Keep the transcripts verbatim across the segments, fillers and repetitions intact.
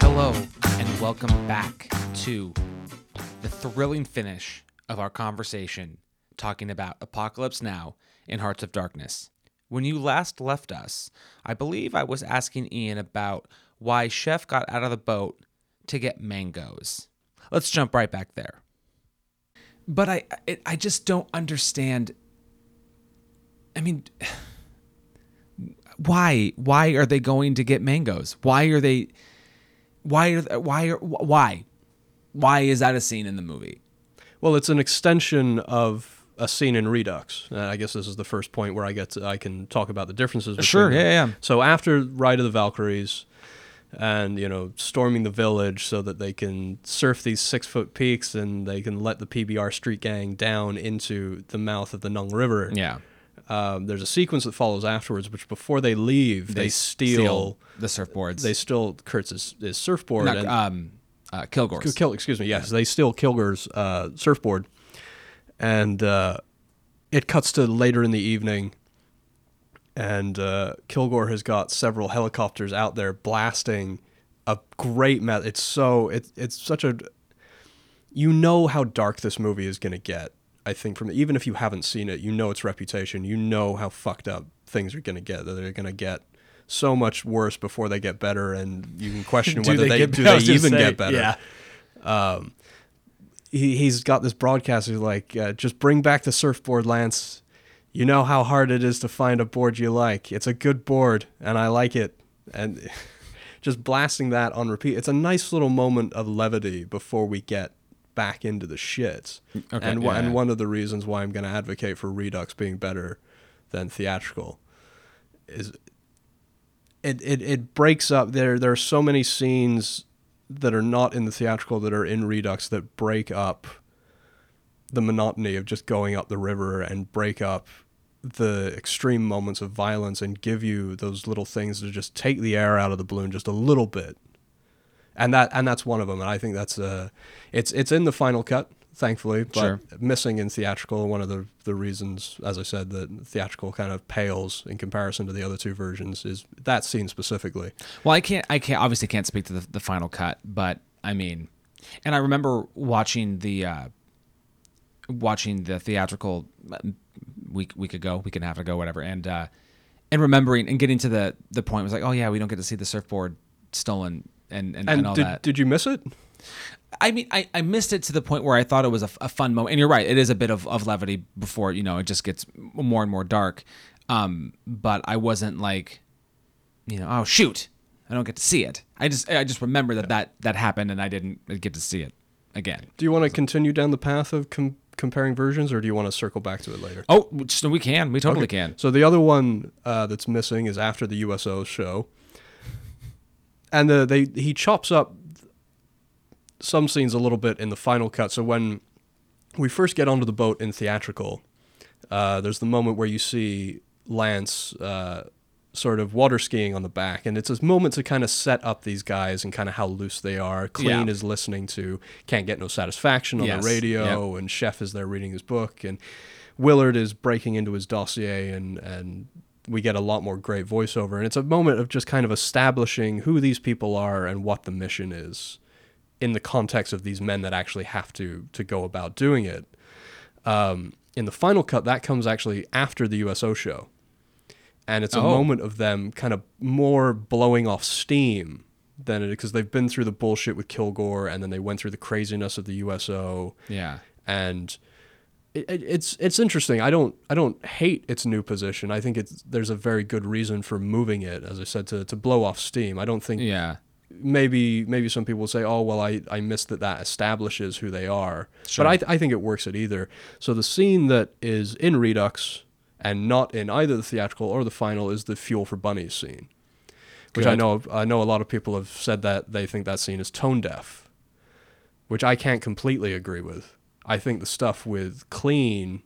Hello, and welcome back to the thrilling finish of our conversation talking about Apocalypse Now and Hearts of Darkness. When you last left us, I believe I was asking Ian about why Chef got out of the boat to get mangoes. Let's jump right back there. But I, I, I just don't understand. I mean, why? Why are they going to get mangoes? Why are they? Why are? Why are? Why? Why is that a scene in the movie? Well, it's an extension of a scene in Redux. Uh, I guess this is the first point where I get to, I can talk about the differences between Sure, yeah, them. yeah. So after Ride of the Valkyries and, you know, storming the village so that they can surf these six-foot peaks and they can let the P B R street gang down into the mouth of the Nung River. Yeah. Um, there's a sequence that follows afterwards, which before they leave, they, they steal, steal... the surfboards. They steal Kurtz's his surfboard. Not, and, um, uh, Kilgore's. Kil- excuse me, yes. Yeah. They steal Kilgore's uh, surfboard. And uh, it cuts to later in the evening, and uh, Kilgore has got several helicopters out there blasting a great mess. It's so it, it's such a you know how dark this movie is going to get. I think from even if you haven't seen it, you know its reputation. You know how fucked up things are going to get. That they're going to get so much worse before they get better, and you can question whether they, they get, do they even say, get better. Yeah. Um, He, he's got this broadcast who's like, uh, just bring back the surfboard, Lance. You know how hard it is to find a board you like. It's a good board, and I like it. And just blasting that on repeat. It's a nice little moment of levity before we get back into the shits. Okay, and, yeah, and yeah. one of the reasons why I'm going to advocate for Redux being better than theatrical is it, it, it breaks up. There, there are so many scenes that are not in the theatrical that are in Redux that break up the monotony of just going up the river and break up the extreme moments of violence and give you those little things to just take the air out of the balloon just a little bit. And that, and that's one of them. And I think that's uh it's, it's in the final cut, thankfully, but sure. missing in theatrical. One of the, the reasons, as I said, that theatrical kind of pales in comparison to the other two versions is that scene specifically. Well, I can't, I can't, obviously can't speak to the, the final cut, but I mean, and I remember watching the, uh, watching the theatrical week, week ago, week and a half ago, whatever. And, uh, and remembering and getting to the, the point was like, oh yeah, we don't get to see the surfboard stolen and, and, and, and all did, that. Did you miss it? I mean, I, I missed it to the point where I thought it was a, a fun moment. And you're right. It is a bit of, of levity before, you know, it just gets more and more dark. Um, but I wasn't like, you know, oh, shoot, I don't get to see it. I just I just remember that, yeah. that, that happened and I didn't get to see it again. Do you want to so. continue down the path of com- comparing versions or do you want to circle back to it later? Oh, so we can. We totally okay. can. So the other one uh, that's missing is after the U S O show. And the, they he chops up some scenes a little bit in the final cut. So when we first get onto the boat in theatrical, uh, there's the moment where you see Lance uh, sort of water skiing on the back. And it's this moment to kind of set up these guys and kind of how loose they are. Clean yeah. is listening to Can't Get No Satisfaction on yes. the radio. Yep. And Chef is there reading his book. And Willard is breaking into his dossier and, and we get a lot more great voiceover. And it's a moment of just kind of establishing who these people are and what the mission is in the context of these men that actually have to to go about doing it. Um, in the final cut, that comes actually after the U S O show. And it's oh. a moment of them kind of more blowing off steam than it, because they've been through the bullshit with Kilgore and then they went through the craziness of the U S O. Yeah. And it, it, it's it's interesting. I don't I don't hate its new position. I think it's there's a very good reason for moving it, as I said, to, to blow off steam. I don't think... Yeah. Maybe maybe some people will say, oh, well, I, I missed that that establishes who they are. Sure. But I, th- I think it works at either. So the scene that is in Redux and not in either the theatrical or the final is the Fuel for Bunnies scene, which Good. I know I know a lot of people have said that they think that scene is tone deaf, which I can't completely agree with. I think the stuff with Clean,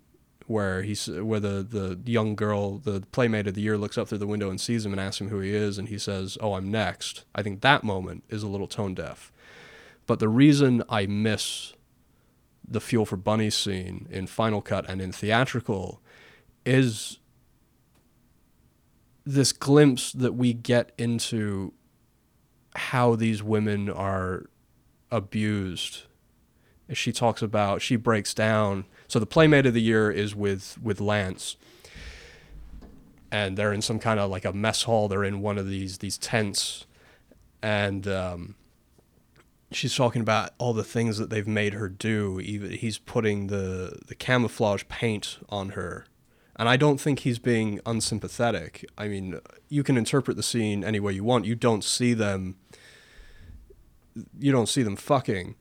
where he's where the, the young girl, the Playmate of the Year, looks up through the window and sees him and asks him who he is, and he says, oh, I'm next. I think that moment is a little tone deaf. But the reason I miss the Fuel for Bunnies scene in Final Cut and in theatrical is this glimpse that we get into how these women are abused. She talks about, she breaks down. So the Playmate of the Year is with, with Lance. And they're in some kind of like a mess hall. They're in one of these, these tents. And um, she's talking about all the things that they've made her do. Even he's putting the, the camouflage paint on her. And I don't think he's being unsympathetic. I mean, you can interpret the scene any way you want. You don't see them. You don't see them fucking.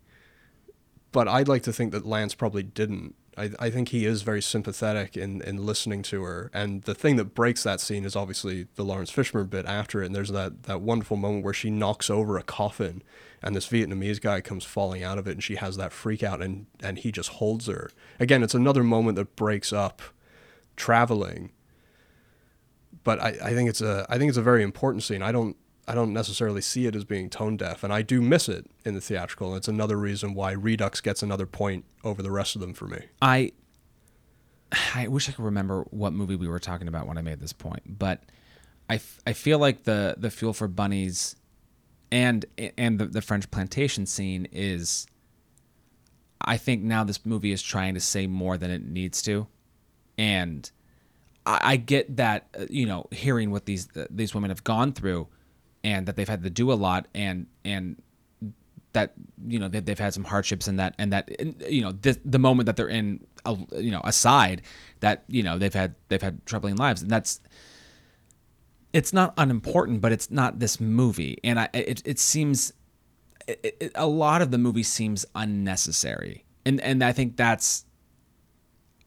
But I'd like to think that Lance probably didn't. I, I think he is very sympathetic in, in listening to her. And the thing that breaks that scene is obviously the Lawrence Fishburne bit after it. And there's that, that wonderful moment where she knocks over a coffin and this Vietnamese guy comes falling out of it and she has that freak out and, and he just holds her. Again, it's another moment that breaks up traveling. But I, I think it's a I think it's a very important scene. I don't I don't necessarily see it as being tone deaf, and I do miss it in the theatrical. It's another reason why Redux gets another point over the rest of them for me. I I wish I could remember what movie we were talking about when I made this point, but I, f- I feel like the the Fuel for Bunnies and and the, the French plantation scene is, I think now this movie is trying to say more than it needs to, and I, I get that, you know, hearing what these these women have gone through. And that they've had to do a lot, and and that, you know, they've had some hardships, and that and that you know this, the moment that they're in, a, you know, aside that you know they've had they've had troubling lives, and that's, it's not unimportant, but it's not this movie, and I it it seems it, it, a lot of the movie seems unnecessary, and and I think that's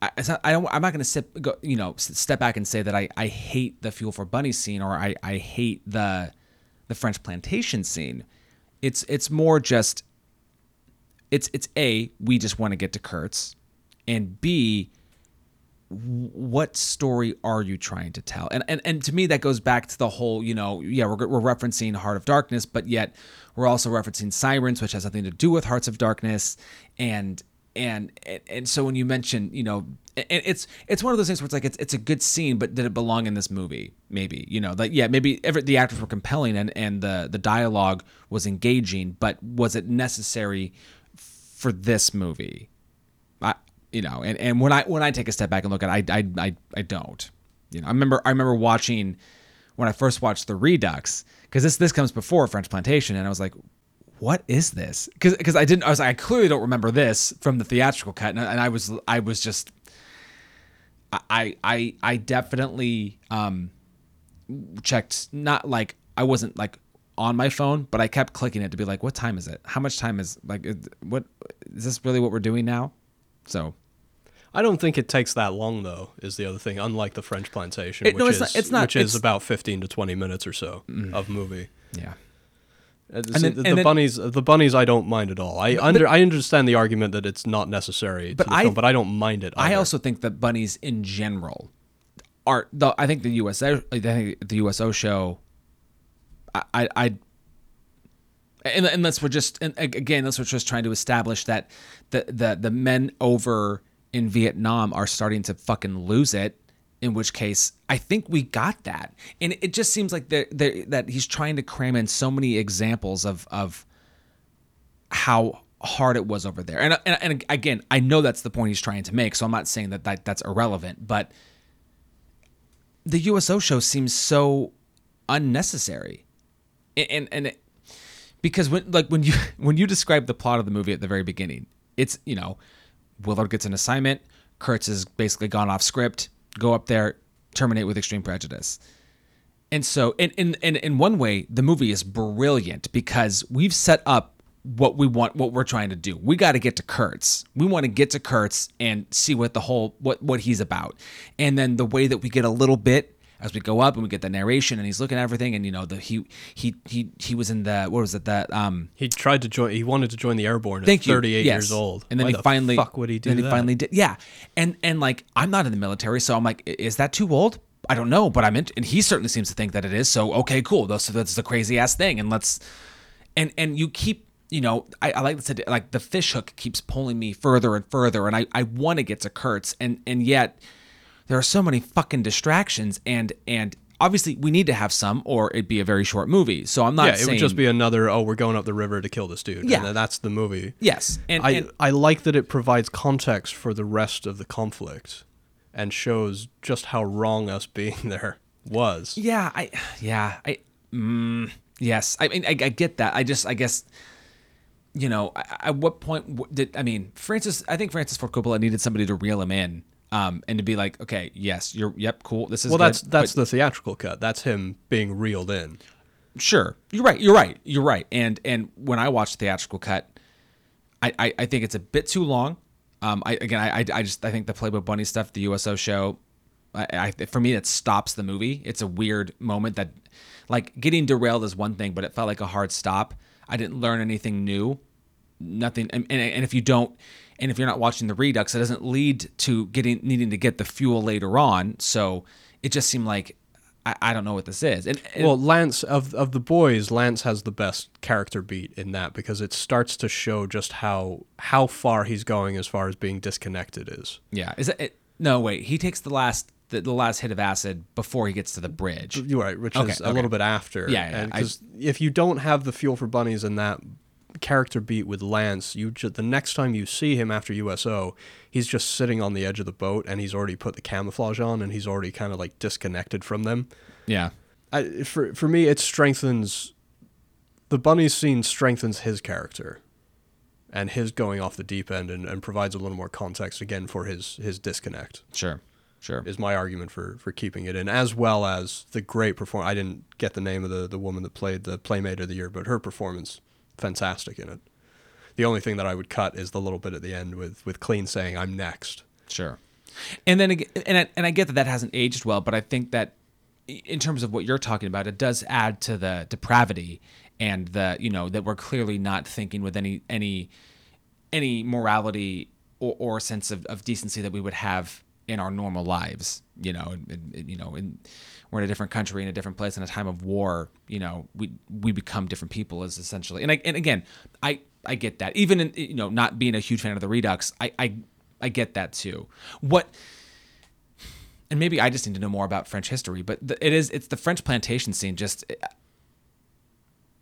I it's not, I don't I'm not gonna sit, go, you know step back and say that I I hate the Fuel for Bunny scene or I I hate the the French plantation scene. It's it's more just it's it's A, we just want to get to Kurtz, and B, what story are you trying to tell? And and and to me that goes back to the whole, you know, yeah, we're we're referencing Heart of Darkness, but yet we're also referencing Sirens, which has nothing to do with Hearts of Darkness, and and and, and so when you mention, you know, it's it's one of those things where it's like it's it's a good scene, but did it belong in this movie? Maybe, you know, like yeah, maybe every, the actors were compelling and, and the the dialogue was engaging, but was it necessary for this movie? I you know, and, and when I when I take a step back and look at it, I I I I don't. You know, I remember I remember watching when I first watched The Redux, because this this comes before French Plantation, and I was like, what is this? Because because I didn't I was like I clearly don't remember this from the theatrical cut, and I, and I was I was just. I I I definitely um, checked, not like I wasn't like on my phone, but I kept clicking it to be like, what time is it? How much time is like what is this really what we're doing now? So I don't think it takes that long though, is the other thing, unlike the French plantation, it, which no, it's is not, it's not, which it's, is about fifteen to twenty minutes or so mm, of movie. Yeah. And then, the and then, bunnies, the bunnies, I don't mind at all. I but, under, I understand the argument that it's not necessary to the I, film, but I don't mind it. Either. I also think that bunnies in general are. The, I think the U S O, I think the U S O show. I, I, I unless we're just and again, unless we're just trying to establish that the, the the men over in Vietnam are starting to fucking lose it. In which case, I think we got that, and it just seems like they're, they're, that he's trying to cram in so many examples of of how hard it was over there. And, and and again, I know that's the point he's trying to make, so I'm not saying that, that that's irrelevant. But the U S O show seems so unnecessary, and and, and it, because when like when you when you describe the plot of the movie at the very beginning, it's, you know, Willard gets an assignment, Kurtz has basically gone off script. Go up there, terminate with extreme prejudice. And so in in, in in one way, the movie is brilliant because we've set up what we want, what we're trying to do. We got to get to Kurtz. We want to get to Kurtz and see what the whole, what, what he's about. And then the way that we get a little bit as we go up and we get the narration and he's looking at everything. And, you know, the, he, he, he, he was in the, what was it that, um, he tried to join, he wanted to join the airborne at thirty-eight yes. years old. And then Why he the finally, fuck would he do and then that? He finally did. Yeah. And, and like, I'm not in the military, so I'm like, is that too old? I don't know, but I'm in, and he certainly seems to think that it is. So, okay, cool. So that's the crazy ass thing. And let's, and, and you keep, you know, I, I like to like the fishhook keeps pulling me further and further, and I, I want to get to Kurtz, and and yet there are so many fucking distractions, and and obviously we need to have some, or it'd be a very short movie. So I'm not yeah, saying it would just be another, oh, we're going up the river to kill this dude. Yeah, and that's the movie. Yes, and I and, I like that it provides context for the rest of the conflict, and shows just how wrong us being there was. Yeah, I yeah I mm, yes I mean I, I get that. I just I guess. You know, at what point did, I mean, Francis, I think Francis Ford Coppola needed somebody to reel him in um, and to be like, okay, yes, you're, yep, cool. This is Well, good, that's that's but, the theatrical cut. That's him being reeled in. Sure. You're right. You're right. You're right. And and when I watched the theatrical cut, I, I, I think it's a bit too long. Um, I Again, I I just, I think the Playboy Bunny stuff, the U S O show, I, I for me, it stops the movie. It's a weird moment that, like, getting derailed is one thing, but it felt like a hard stop. I didn't learn anything new, nothing. And, and and if you don't, and if you're not watching the Redux, it doesn't lead to getting needing to get the fuel later on. So it just seemed like I, I don't know what this is. And, and well, Lance of of the boys, Lance has the best character beat in that, because it starts to show just how how far he's going as far as being disconnected is. Yeah. Is it? it no, wait. He takes the last. The, the last hit of acid before he gets to the bridge. You're right, which okay, is okay. a little bit after. Yeah, because yeah, if you don't have the fuel for bunnies and that character beat with Lance, you just, the next time you see him after U S O, he's just sitting on the edge of the boat and he's already put the camouflage on and he's already kind of like disconnected from them. Yeah, I, for for me, it strengthens the bunny scene, strengthens his character and his going off the deep end, and, and provides a little more context again for his his disconnect. Sure. Sure. Is my argument for, for keeping it in, as well as the great performance. I didn't get the name of the, the woman that played the Playmate of the Year, but her performance, fantastic in it. The only thing that I would cut is the little bit at the end with, with Clean saying, "I'm next." Sure. And then and I, and I get that that hasn't aged well, but I think that in terms of what you're talking about, it does add to the depravity and the, you know, that we're clearly not thinking with any any any morality or, or sense of, of decency that we would have in our normal lives, you know, and, and, you know, and we're in a different country, in a different place, in a time of war, you know, we, we become different people is essentially. And I, and again, I, I get that, even in, you know, not being a huge fan of the Redux, I, I, I get that too. What, and maybe I just need to know more about French history, but the, it is, it's the French plantation scene, just,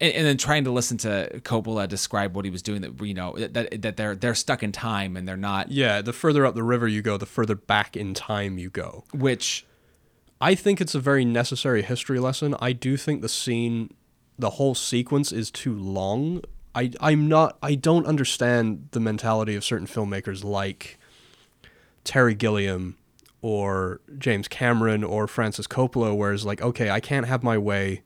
and, and then trying to listen to Coppola describe what he was doing, that, you know, that that they're they're stuck in time and they're not. Yeah, the further up the river you go, the further back in time you go. Which, I think it's a very necessary history lesson. I do think the scene, the whole sequence is too long. I I'm not. I don't understand the mentality of certain filmmakers like Terry Gilliam or James Cameron or Francis Coppola, where it's like, okay, I can't have my way.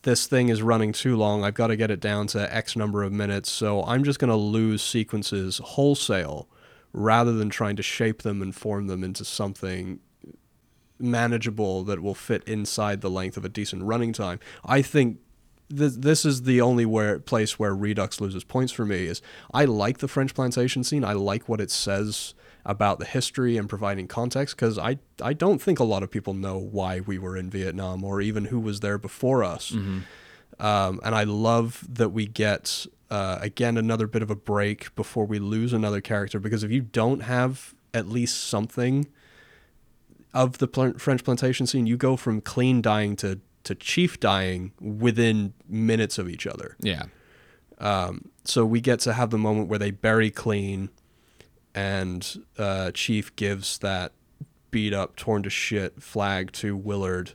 This thing is running too long. I've got to get it down to X number of minutes. So I'm just going to lose sequences wholesale rather than trying to shape them and form them into something manageable that will fit inside the length of a decent running time. I think th- this is the only where, place where Redux loses points for me is I like the French plantation scene. I like what it says about the history and providing context, because I, I don't think a lot of people know why we were in Vietnam or even who was there before us. Mm-hmm. Um, and I love that we get, uh, again, another bit of a break before we lose another character, because if you don't have at least something of the pl- French plantation scene, you go from Clean dying to, to Chief dying within minutes of each other. Yeah. Um, so we get to have the moment where they bury Clean, and uh, Chief gives that beat-up, torn-to-shit flag to Willard.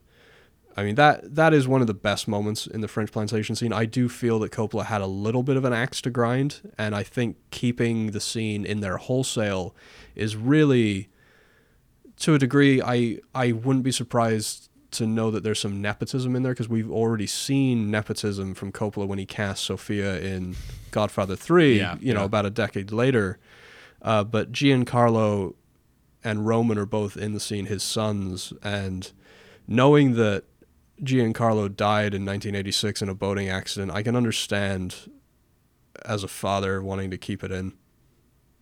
I mean, that that is one of the best moments in the French plantation scene. I do feel that Coppola had a little bit of an axe to grind, and I think keeping the scene in there wholesale is really, to a degree, I, I wouldn't be surprised to know that there's some nepotism in there, because we've already seen nepotism from Coppola when he cast Sophia in Godfather three, yeah, you know, yeah. about a decade later. Uh, but Giancarlo and Roman are both in the scene, his sons, and knowing that Giancarlo died in nineteen eighty-six in a boating accident, I can understand as a father wanting to keep it in,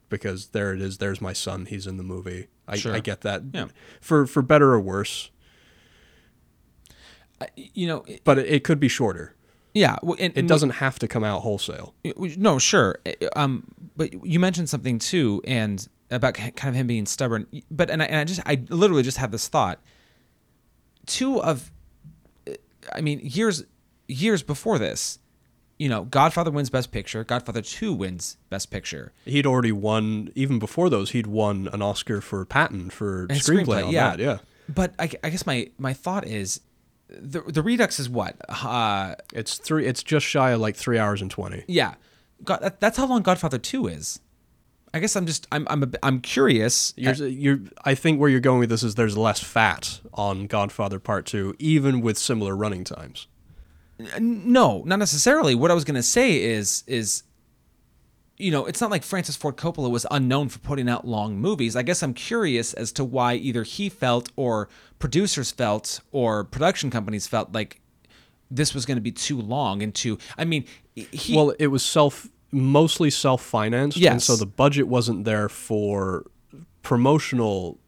because there it is, there's my son, he's in the movie. I, sure. I get that. Yeah. For for better or worse. Uh, you know, it, but it, it could be shorter. Yeah. Well, and, it doesn't we, have to come out wholesale. No, sure. Um, but you mentioned something too, and about kind of him being stubborn. But, and I, and I just, I literally just had this thought. Two of, I mean, years, years before this, you know, Godfather wins Best Picture. Godfather two wins Best Picture. He'd already won, even before those, he'd won an Oscar for Patton for screenplay, screenplay on yeah. that, yeah. But I, I guess my, my thought is, the the Redux is what? Uh, it's three. It's just shy of like three hours and twenty. Yeah, God, that, that's how long Godfather two is. I guess I'm just I'm I'm a, I'm curious. You're, at, you're I think where you're going with this is there's less fat on Godfather Part two, even with similar running times. No, not necessarily. What I was gonna say is is, you know, it's not like Francis Ford Coppola was unknown for putting out long movies. I guess I'm curious as to why either he felt or producers felt or production companies felt like this was going to be too long and too. I mean, he, well, it was self mostly self financed, yes. And so the budget wasn't there for promotional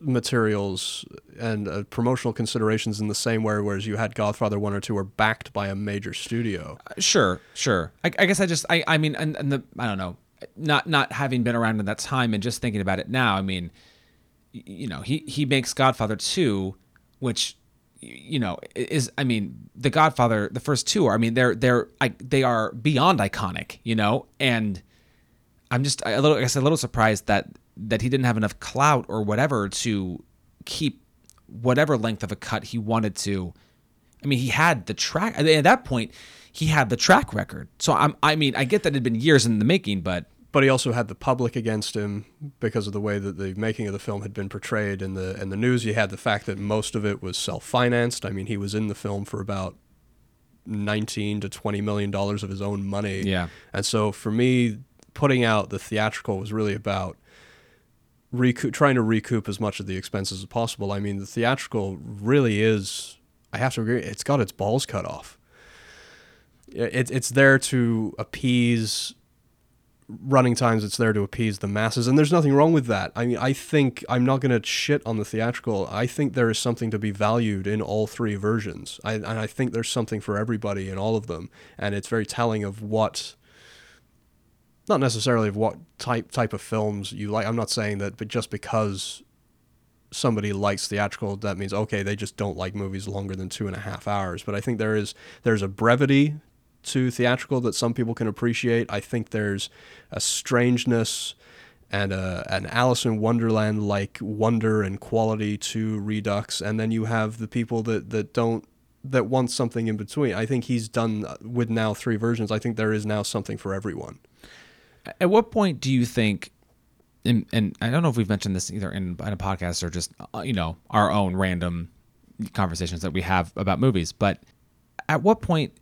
materials and uh, promotional considerations in the same way, whereas you had Godfather one or two are backed by a major studio. Uh, sure, sure. I, I guess I just, I, I mean, and, and the, I don't know, not not having been around at that time and just thinking about it now, I mean, you know, he, he makes Godfather two, which, you know, is, I mean, the Godfather, the first two are, I mean, they're, they're, I, they are beyond iconic, you know, and I'm just a little, I guess a little surprised that, that he didn't have enough clout or whatever to keep whatever length of a cut he wanted to. I mean, he had the track. I mean, at that point, he had the track record. So, I'm, I mean, I get that it had been years in the making, but... But he also had the public against him because of the way that the making of the film had been portrayed in the, in the news. You had the fact that most of it was self-financed. I mean, he was in the film for about nineteen to twenty million dollars of his own money. Yeah. And so, for me, putting out the theatrical was really about... Recoup, trying to recoup as much of the expenses as possible. I mean, the theatrical really is, I have to agree, it's got its balls cut off. It, it's there to appease running times. It's there to appease the masses. And there's nothing wrong with that. I mean, I think, I'm not going to shit on the theatrical. I think there is something to be valued in all three versions. I, and I think there's something for everybody in all of them. And it's very telling of what... Not necessarily of what type type of films you like. I'm not saying that, but just because somebody likes theatrical, that means, okay, they just don't like movies longer than two and a half hours. But I think there is there's a brevity to theatrical that some people can appreciate. I think there's a strangeness and a, an Alice in Wonderland-like wonder and quality to Redux. And then you have the people that, that don't, that want something in between. I think he's done with now three versions. I think there is now something for everyone. At what point do you think, and, and I don't know if we've mentioned this either in, in a podcast or just, you know, our own random conversations that we have about movies, but at what point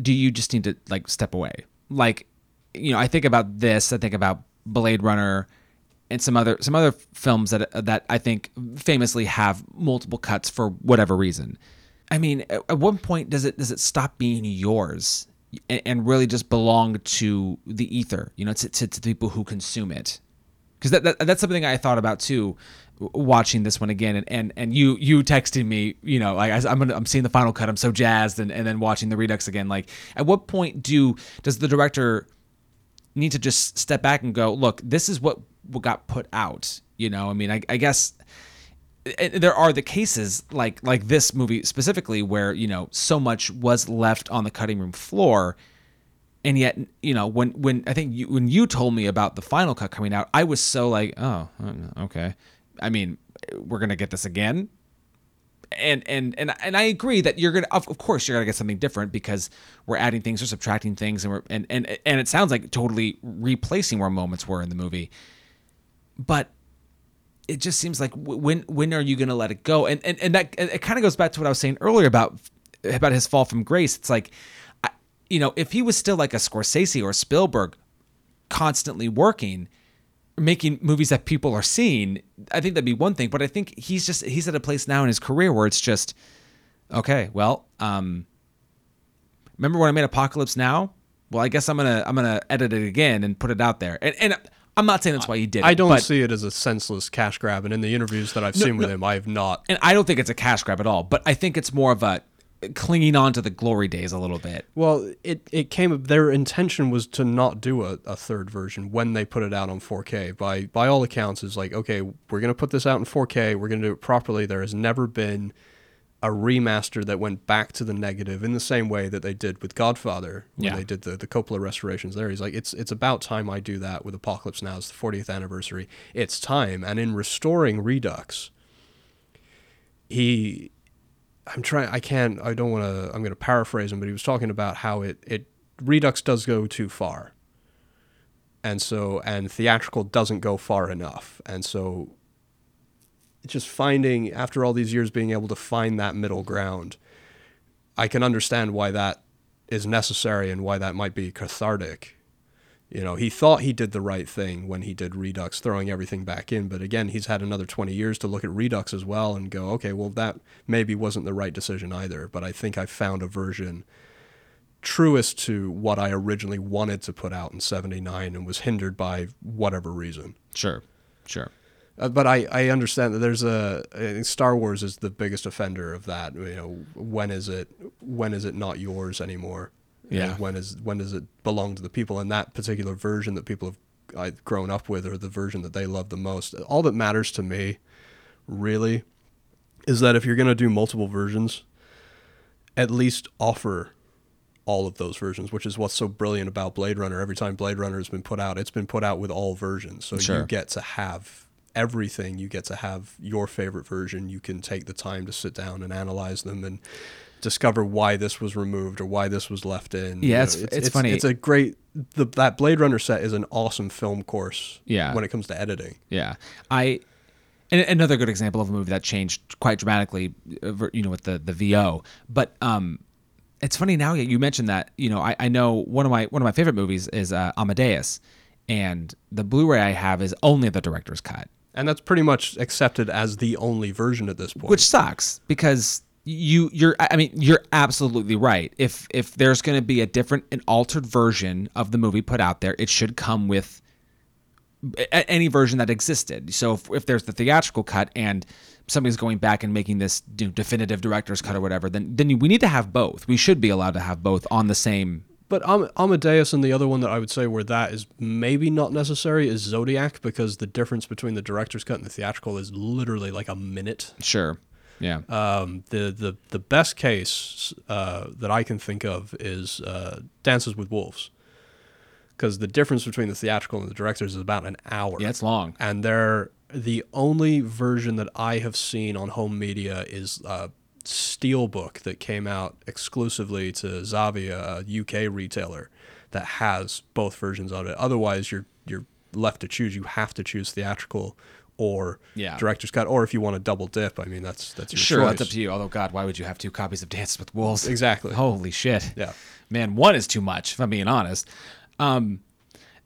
do you just need to, like, step away? Like, you know, I think about this, I think about Blade Runner and some other some other films that that I think famously have multiple cuts for whatever reason. I mean, at, at what point does it does it stop being yours and really just belong to the ether, you know, to, to, to the people who consume it? Because that, that that's something I thought about too, watching this one again, and and, and you you texted me, you know, like I'm gonna, I'm seeing the final cut, I'm so jazzed, and, and then watching the Redux again, like at what point do does the director need to just step back and go, look, this is what got put out, you know? I mean, I, I guess. There are the cases like like this movie specifically where, you know, so much was left on the cutting room floor. And yet, you know, when when I think you, when you told me about the final cut coming out, I was so like, oh, OK, I mean, we're going to get this again. And and and and I agree that you're going to, of course, you're going to get something different because we're adding things or subtracting things. And we're and, and, and it sounds like totally replacing where moments were in the movie. But it just seems like when when are you going to let it go? And and and that it kind of goes back to what I was saying earlier about about his fall from grace. It's like, I, you know, if he was still like a Scorsese or Spielberg, constantly working, making movies that people are seeing, I think that'd be one thing. But I think he's just he's at a place now in his career where it's just, okay, well, um, remember when I made Apocalypse Now? Well, I guess I'm gonna I'm gonna edit it again and put it out there. And and. I'm not saying that's why he did it. I don't but, see it as a senseless cash grab, and in the interviews that I've no, seen with no, him, I have not. And I don't think it's a cash grab at all, but I think it's more of a, clinging on to the glory days a little bit. Well, it, it came, their intention was to not do a, a third version when they put it out on four K. By by all accounts, it's like, okay, we're going to put this out in four K. We're going to do it properly. There has never been a remaster that went back to the negative in the same way that they did with Godfather, when yeah. they did the, the Coppola restorations there. He's like, it's it's about time I do that with Apocalypse Now. It's the fortieth anniversary. It's time. And in restoring Redux, he... I'm trying, I can't, I don't want to, I'm going to paraphrase him, but he was talking about how it, it, Redux does go too far. And so, and theatrical doesn't go far enough. And so, just finding, after all these years, being able to find that middle ground, I can understand why that is necessary and why that might be cathartic. You know, he thought he did the right thing when he did Redux, throwing everything back in. But again, he's had another twenty years to look at Redux as well and go, okay, well, that maybe wasn't the right decision either. But I think I found a version truest to what I originally wanted to put out in seventy-nine and was hindered by whatever reason. Sure, sure. Uh, but I, I understand that there's a, I think Star Wars is the biggest offender of that. You know, when is it, when is it not yours anymore? Yeah. And when is when does it belong to the people? And that particular version that people have grown up with, or the version that they love the most, all that matters to me, really, is that if you're going to do multiple versions, at least offer all of those versions, which is what's so brilliant about Blade Runner. Every time Blade Runner has been put out, it's been put out with all versions. So sure. You get to have everything. You get to have your favorite version. You can take the time to sit down and analyze them and discover why this was removed or why this was left in. Yeah, you know, it's, it's, it's funny. It's a great, the, that Blade Runner set is an awesome film course yeah. when it comes to editing. Yeah. I, and another good example of a movie that changed quite dramatically, you know, with the, the V O, but, um, it's funny now you mentioned that, you know, I, I know one of my, one of my favorite movies is uh, Amadeus, and the Blu-ray I have is only the director's cut. And that's pretty much accepted as the only version at this point. Which sucks because You, you're. I mean, you're absolutely right. If if there's going to be a different, an altered version of the movie put out there, it should come with a, any version that existed. So if, if there's the theatrical cut and somebody's going back and making this you know, definitive director's cut or whatever, then then we need to have both. We should be allowed to have both on the same. But Am- Amadeus and the other one that I would say where that is maybe not necessary is Zodiac, because the difference between the director's cut and the theatrical is literally like a minute. Sure. Yeah. Um, the, the the best case uh, that I can think of is uh, Dances with Wolves, because the difference between the theatrical and the director's is about an hour. Yeah, it's long. And they're the only version that I have seen on home media is uh, Steelbook that came out exclusively to Zavia, a U K retailer, that has both versions of it. Otherwise, you're you're left to choose. You have to choose theatrical or yeah. director's cut, or if you want to double dip, I mean, that's that's your sure, choice. That's up to you. Although, God, why would you have two copies of Dances with Wolves? Exactly. Holy shit. Yeah. Man, one is too much, if I'm being honest. Um,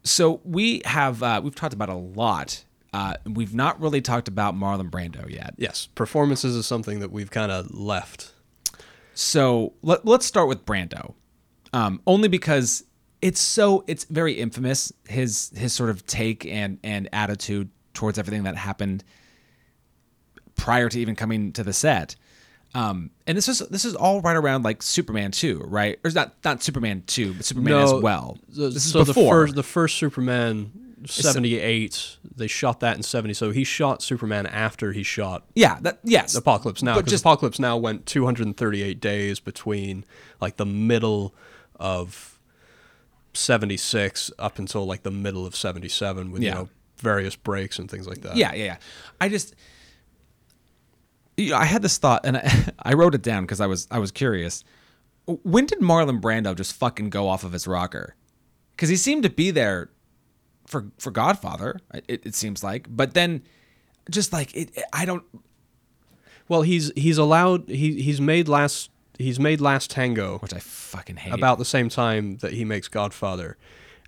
so we have, uh, we've talked about a lot. Uh, we've not really talked about Marlon Brando yet. Yes. Performances is something that we've kind of left. So let, let's start with Brando. Um, only because it's so, it's very infamous, his his sort of take and and attitude towards everything that happened prior to even coming to the set. Um, and this is this is all right around like Superman two, right? Or not not Superman two, but Superman no, as well. The, this so is before. The first, the first Superman, seventy-eight, they shot that in seventy. So he shot Superman after he shot yeah, that, yes. Apocalypse Now. Because Apocalypse Now went two hundred thirty-eight days between like the middle of seventy-six up until like the middle of seventy-seven with, yeah. you know, various breaks and things like that. Yeah, yeah, yeah. I just, you know, I had this thought, and I, I wrote it down because I was I was curious. When did Marlon Brando just fucking go off of his rocker? Because he seemed to be there for for Godfather, it, it seems like, but then just like it, it, I don't. Well, he's he's allowed he he's made last he's made Last Tango, which I fucking hate, about the same time that he makes Godfather,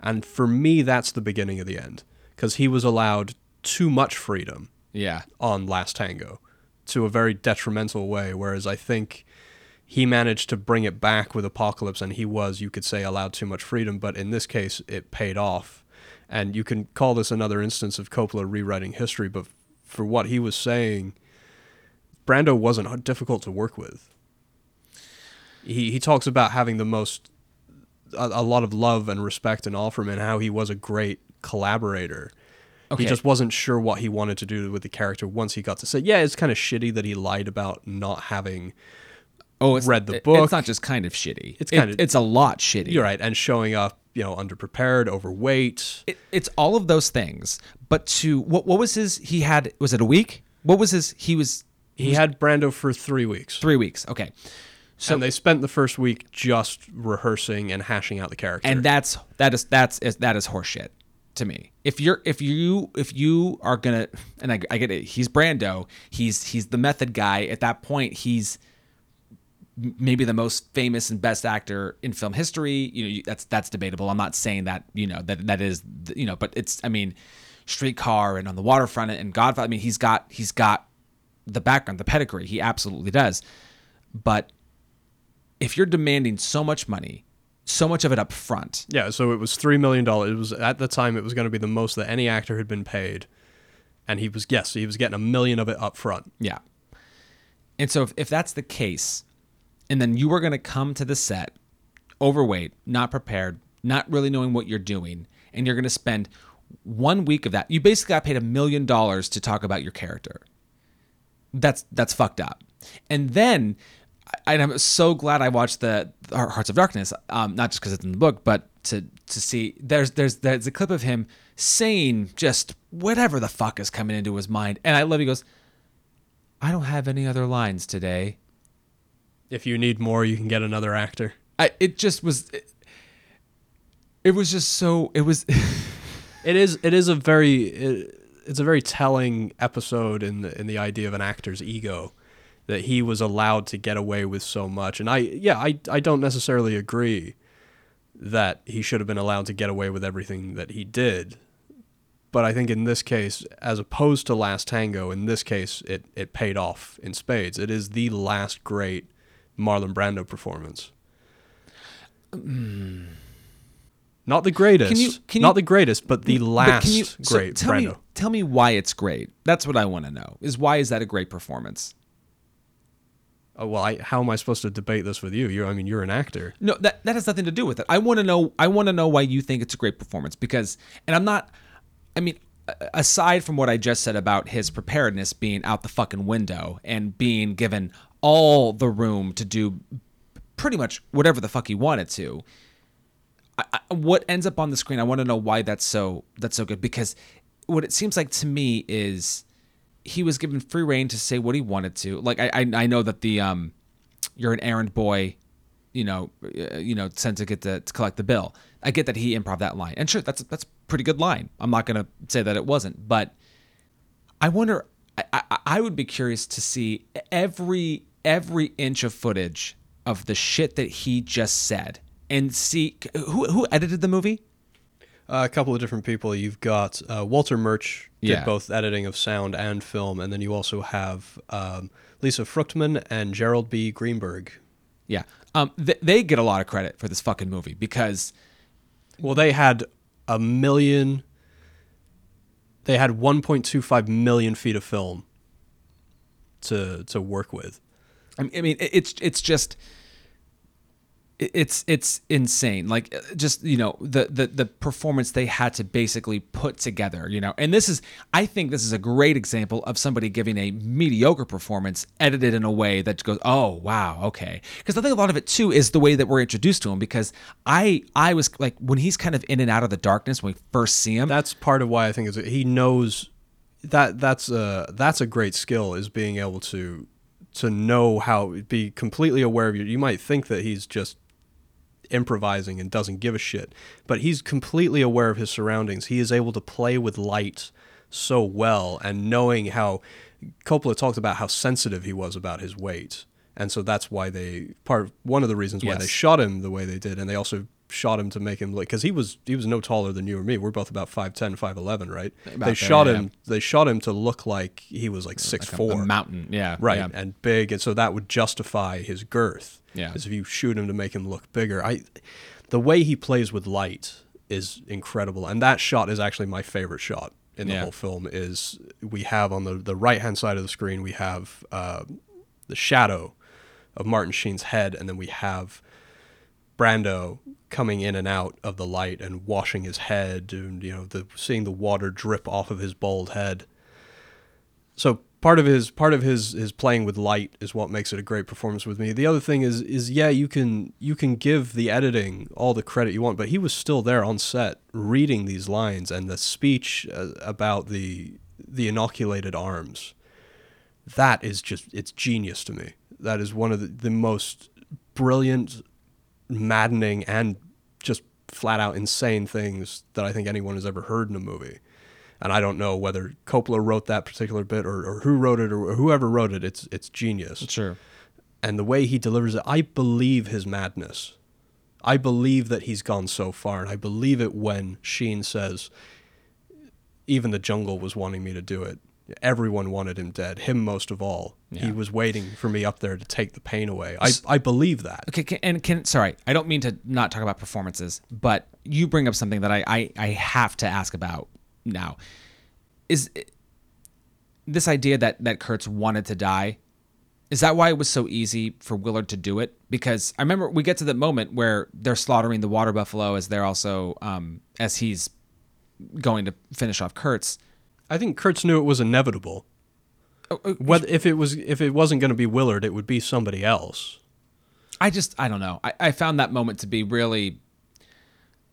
and for me that's the beginning of the end. Because he was allowed too much freedom yeah. on Last Tango to a very detrimental way, whereas I think he managed to bring it back with Apocalypse, and he was, you could say, allowed too much freedom, but in this case, it paid off. And you can call this another instance of Coppola rewriting history, but for what he was saying, Brando wasn't difficult to work with. he, he talks about having the most, a, a lot of love and respect and all from him, and how he was a great collaborator. Okay. He just wasn't sure what he wanted to do with the character once he got to say, yeah, it's kind of shitty that he lied about not having oh, it's, read the it, book. It's not just kind of shitty. It's kind it, of, it's a lot shitty. You're right. And showing up, you know, underprepared, overweight. It, it's all of those things. But to, what what was his, he had, was it a week? What was his, he was. He, he was, had Brando for three weeks. Three weeks. Okay. So and they spent the first week just rehearsing and hashing out the character. And that's, that is, that's, that is horseshit. To me, if you're if you if you are gonna, and I, I get it, he's Brando, he's he's the method guy. At that point, he's maybe the most famous and best actor in film history. You know, you, that's that's debatable. I'm not saying that you know that that is you know, but it's I mean, Streetcar and On the Waterfront and Godfather. I mean, he's got he's got the background, the pedigree. He absolutely does. But if you're demanding so much money. So much of it up front. Yeah, so it was three million dollars. It was at the time it was going to be the most that any actor had been paid. And he was, yes, he was getting a million of it up front. Yeah. And so if, if that's the case, and then you were going to come to the set overweight, not prepared, not really knowing what you're doing, and you're going to spend one week of that. You basically got paid a million dollars to talk about your character. That's that's fucked up. And then... And I'm so glad I watched the, the Hearts of Darkness, um, not just because it's in the book, but to to see there's there's there's a clip of him saying just whatever the fuck is coming into his mind, and I love he goes, I don't have any other lines today. If you need more, you can get another actor. I it just was, it, it was just so it was. it is it is a very it, it's a very telling episode in the, in the idea of an actor's ego. That he was allowed to get away with so much. And I, yeah, I, I don't necessarily agree that he should have been allowed to get away with everything that he did. But I think in this case, as opposed to Last Tango, in this case, it, it paid off in spades. It is the last great Marlon Brando performance. Mm. Not the greatest, can you, can not you, the greatest, but the last but you, great so tell Brando. Me, tell me why it's great. That's what I want to know, is why is that a great performance? Oh, well, I, how am I supposed to debate this with you? You, I mean, you're an actor. No, that that has nothing to do with it. I want to know. I want to know why you think it's a great performance. Because, and I'm not. I mean, aside from what I just said about his preparedness being out the fucking window and being given all the room to do pretty much whatever the fuck he wanted to, I, I, what ends up on the screen, I want to know why that's so that's so good. Because what it seems like to me is. He was given free reign to say what he wanted to. Like I, I, I know that the um, you're an errand boy, you know, uh, you know, sent to get to, to collect the bill. I get that he improv that line, and sure, that's that's a pretty good line. I'm not gonna say that it wasn't, but I wonder. I, I, I would be curious to see every every inch of footage of the shit that he just said, and see who who edited the movie. Uh, a couple of different people. You've got uh, Walter Murch did yeah. both editing of sound and film, and then you also have um, Lisa Fruchtman and Gerald B. Greenberg. Yeah, um, th- they get a lot of credit for this fucking movie because, well, they had a million. They had one point two five million feet of film to to work with. I mean, it's it's just. It's it's insane, like just you know the, the the performance they had to basically put together, you know. And this is, I think, this is a great example of somebody giving a mediocre performance edited in a way that goes, oh wow, okay. Because I think a lot of it too is the way that we're introduced to him. Because I I was like when he's kind of in and out of the darkness when we first see him. That's part of why I think is he knows that that's a that's a great skill is being able to to know how be completely aware of you. You might think that he's just improvising and doesn't give a shit, but he's completely aware of his surroundings. He is able to play with light so well, and knowing how Coppola talked about how sensitive he was about his weight, and so that's why they part one of the reasons why yes. they shot him the way they did, and they also shot him to make him look because he was he was no taller than you or me. We're both about five ten, five eleven, right? About they shot there, yeah. him. They shot him to look like he was like six like four, a, a mountain, yeah, right, yeah. and big, and so that would justify his girth. Yeah, is if you shoot him to make him look bigger. I, the way he plays with light is incredible, and that shot is actually my favorite shot in the yeah. whole film. Is we have on the, the right hand side of the screen we have uh, the shadow of Martin Sheen's head, and then we have Brando coming in and out of the light and washing his head, and you know, the seeing the water drip off of his bald head. So part of his part of his his playing with light is what makes it a great performance with me. The other thing is is yeah, you can you can give the editing all the credit you want, but he was still there on set reading these lines, and the speech about the the inoculated arms. That is just, it's genius to me. That is one of the, the most brilliant, maddening, and just flat out insane things that I think anyone has ever heard in a movie. And I don't know whether Coppola wrote that particular bit or, or who wrote it or whoever wrote it. It's it's genius. Sure. And the way he delivers it, I believe his madness. I believe that he's gone so far, and I believe it when Sheen says, even the jungle was wanting me to do it. Everyone wanted him dead, him most of all. Yeah. He was waiting for me up there to take the pain away. I, I believe that. Okay, can, and can sorry, I don't mean to not talk about performances, but you bring up something that I, I, I have to ask about now. Is it, this idea that, that Kurtz wanted to die, is that why it was so easy for Willard to do it? Because I remember we get to the moment where they're slaughtering the water buffalo as they're also, um, as he's going to finish off Kurtz. I think Kurtz knew it was inevitable. Oh, uh, Whether, if it was, if it wasn't going to be Willard, it would be somebody else. I just, I don't know. I, I found that moment to be really